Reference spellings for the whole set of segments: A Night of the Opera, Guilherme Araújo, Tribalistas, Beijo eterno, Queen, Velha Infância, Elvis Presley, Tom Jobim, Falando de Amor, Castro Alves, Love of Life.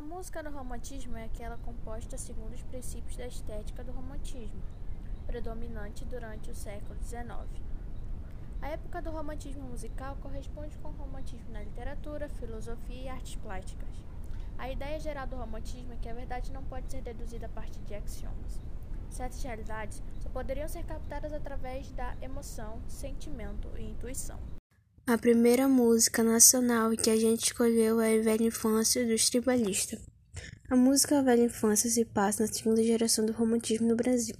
A música no romantismo é aquela composta segundo os princípios da estética do romantismo, predominante durante o século XIX. A época do romantismo musical corresponde com o romantismo na literatura, filosofia e artes plásticas. A ideia geral do romantismo é que a verdade não pode ser deduzida a partir de axiomas. Certas realidades só poderiam ser captadas através da emoção, sentimento e intuição. A primeira música nacional que a gente escolheu é Velha Infância, dos Tribalistas. A música Velha Infância se passa na segunda geração do romantismo no Brasil,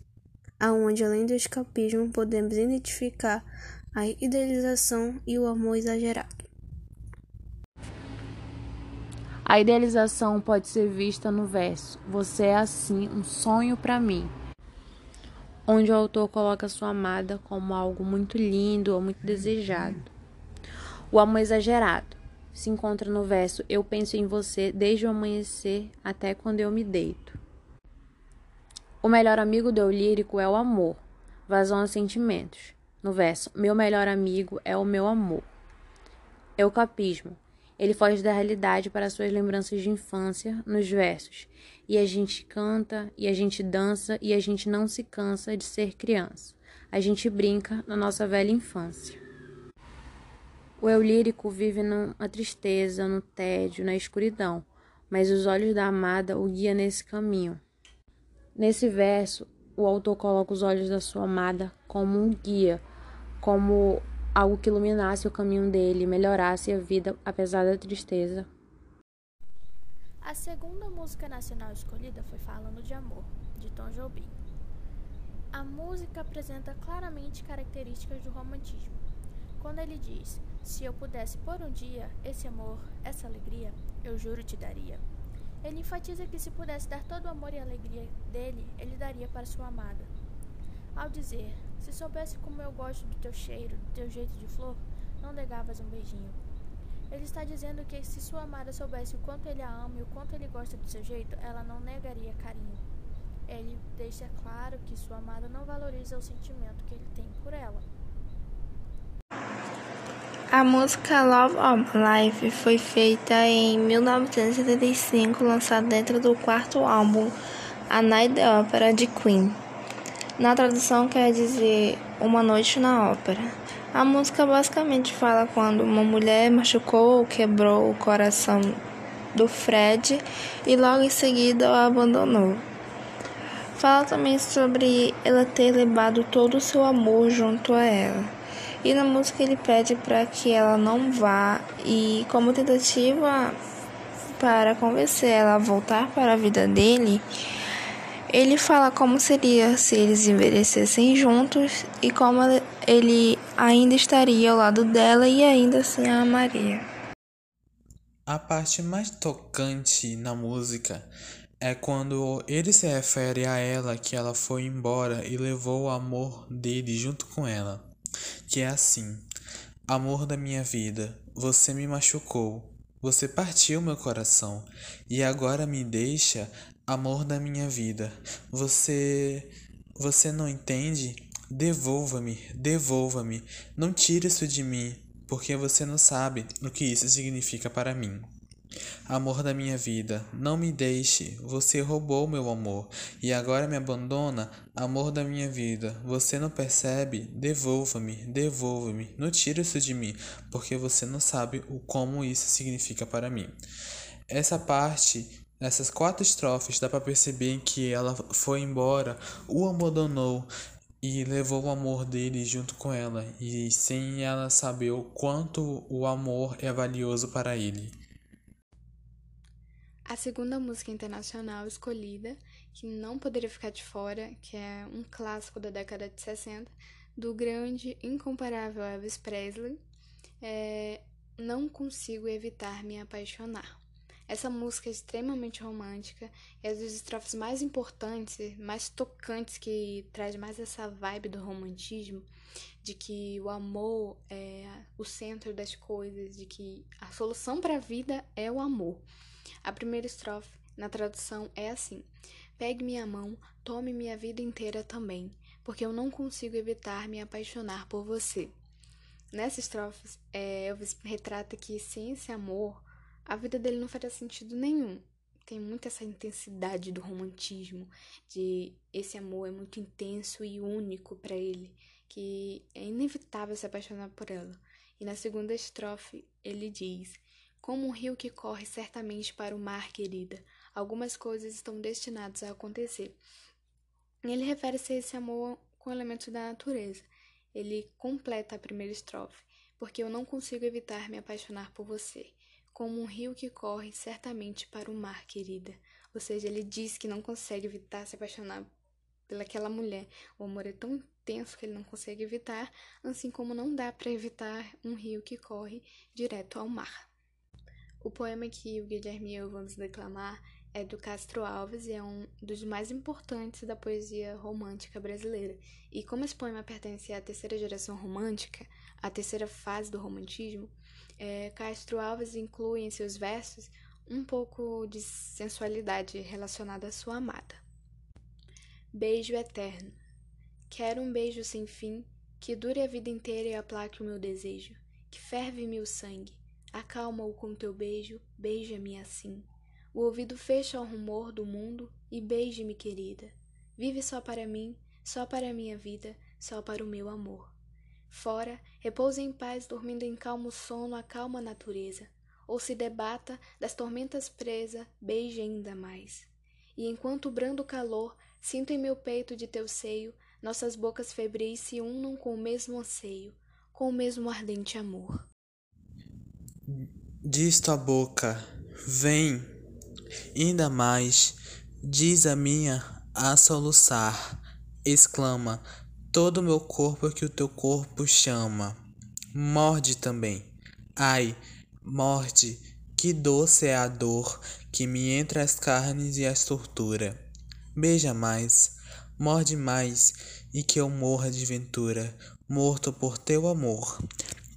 aonde, além do escapismo, podemos identificar a idealização e o amor exagerado. A idealização pode ser vista no verso "Você é assim, um sonho pra mim", onde o autor coloca sua amada como algo muito lindo ou muito desejado. O amor exagerado se encontra no verso "Eu penso em você desde o amanhecer até quando eu me deito". O melhor amigo do eu lírico é o amor, vazão a sentimentos, no verso "Meu melhor amigo é o meu amor". Eucapismo, ele foge da realidade para suas lembranças de infância nos versos "E a gente canta, e a gente dança, e a gente não se cansa de ser criança. A gente brinca na nossa velha infância". O eu lírico vive na tristeza, no tédio, na escuridão, mas os olhos da amada o guiam nesse caminho. Nesse verso, o autor coloca os olhos da sua amada como um guia, como algo que iluminasse o caminho dele, melhorasse a vida apesar da tristeza. A segunda música nacional escolhida foi Falando de Amor, de Tom Jobim. A música apresenta claramente características do romantismo, quando ele diz: "Se eu pudesse por um dia, esse amor, essa alegria, eu juro te daria". Ele enfatiza que se pudesse dar todo o amor e alegria dele, ele daria para sua amada. Ao dizer: "Se soubesse como eu gosto do teu cheiro, do teu jeito de flor, não negavas um beijinho", ele está dizendo que se sua amada soubesse o quanto ele a ama e o quanto ele gosta do seu jeito, ela não negaria carinho. Ele deixa claro que sua amada não valoriza o sentimento que ele tem por ela. A música Love of Life foi feita em 1975, lançada dentro do quarto álbum A Night of the Opera, de Queen. Na tradução quer dizer "Uma Noite na Ópera". A música basicamente fala quando uma mulher machucou ou quebrou o coração do Fred e logo em seguida o abandonou. Fala também sobre ela ter levado todo o seu amor junto a ela. E na música ele pede para que ela não vá, e como tentativa para convencer ela a voltar para a vida dele, ele fala como seria se eles envelhecessem juntos e como ele ainda estaria ao lado dela e ainda assim a amaria. A parte mais tocante na música é quando ele se refere a ela que ela foi embora e levou o amor dele junto com ela, que é assim: "Amor da minha vida, você me machucou, você partiu meu coração, e agora me deixa, amor da minha vida, você não entende? Devolva-me, devolva-me, não tire isso de mim, porque você não sabe o que isso significa para mim. Amor da minha vida, não me deixe, você roubou meu amor, e agora me abandona, amor da minha vida, você não percebe? Devolva-me, devolva-me, não tira isso de mim, porque você não sabe o como isso significa para mim". Essa parte, nessas 4 estrofes, dá para perceber que ela foi embora, o abandonou e levou o amor dele junto com ela, e sem ela saber o quanto o amor é valioso para ele. A segunda música internacional escolhida, que não poderia ficar de fora, que é um clássico da década de 60, do grande, incomparável Elvis Presley, é "Não Consigo Evitar Me Apaixonar". Essa música é extremamente romântica, é das estrofes mais importantes, mais tocantes, que traz mais essa vibe do romantismo, de que o amor é o centro das coisas, de que a solução para a vida é o amor. A primeira estrofe, na tradução, é assim: "Pegue minha mão, tome minha vida inteira também, porque eu não consigo evitar me apaixonar por você". Nessa estrofe, Elvis retrata que sem esse amor, a vida dele não faria sentido nenhum. tem muito essa intensidade do romantismo, de esse amor é muito intenso e único para ele, que é inevitável se apaixonar por ela. E na segunda estrofe ele diz: como um rio que corre certamente para o mar, querida, algumas coisas estão destinadas a acontecer. Ele refere-se a esse amor com elementos da natureza. Ele completa a primeira estrofe: porque eu não consigo evitar me apaixonar por você, como um rio que corre certamente para o mar, querida. Ou seja, ele diz que não consegue evitar se apaixonar pelaquela mulher. O amor é tão intenso que ele não consegue evitar, assim como não dá para evitar um rio que corre direto ao mar. O poema que o Guilherme e eu vamos declamar é do Castro Alves e é um dos mais importantes da poesia romântica brasileira. E como esse poema pertence à terceira geração romântica, à terceira fase do romantismo, Castro Alves inclui em seus versos um pouco de sensualidade relacionada à sua amada. Beijo eterno. Quero um beijo sem fim, que dure a vida inteira e aplaque o meu desejo, que ferve-me o sangue. Acalma-o com teu beijo, beija-me assim. O ouvido fecha ao rumor do mundo e beije-me, querida. Vive só para mim, só para a minha vida, só para o meu amor. Fora, repousa em paz, dormindo em calmo sono a calma natureza, ou se debata, das tormentas presa, beije ainda mais. E enquanto o brando calor, sinto em meu peito de teu seio, nossas bocas febris se unam com o mesmo anseio, com o mesmo ardente amor. Diz tua boca, vem, ainda mais, diz a minha a soluçar, exclama, todo meu corpo que o teu corpo chama. Morde também. Ai, morde, que doce é a dor que me entra as carnes e as tortura. Beija mais, morde mais, e que eu morra de ventura, morto por teu amor.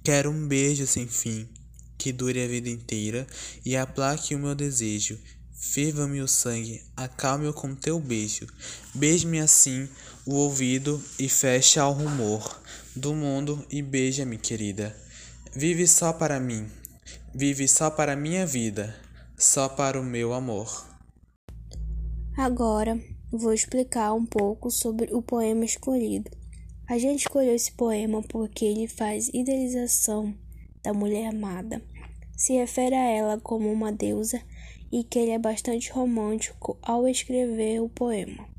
Quero um beijo sem fim, que dure a vida inteira e aplaque o meu desejo. Ferva-me o sangue, acalme-o com teu beijo. Beije-me assim o ouvido e fecha ao rumor do mundo e beija-me, querida. Vive só para mim, vive só para a minha vida, só para o meu amor. Agora vou explicar um pouco sobre o poema escolhido. A gente escolheu esse poema porque ele faz idealização da mulher amada. Se refere a ela como uma deusa e que ele é bastante romântico ao escrever o poema.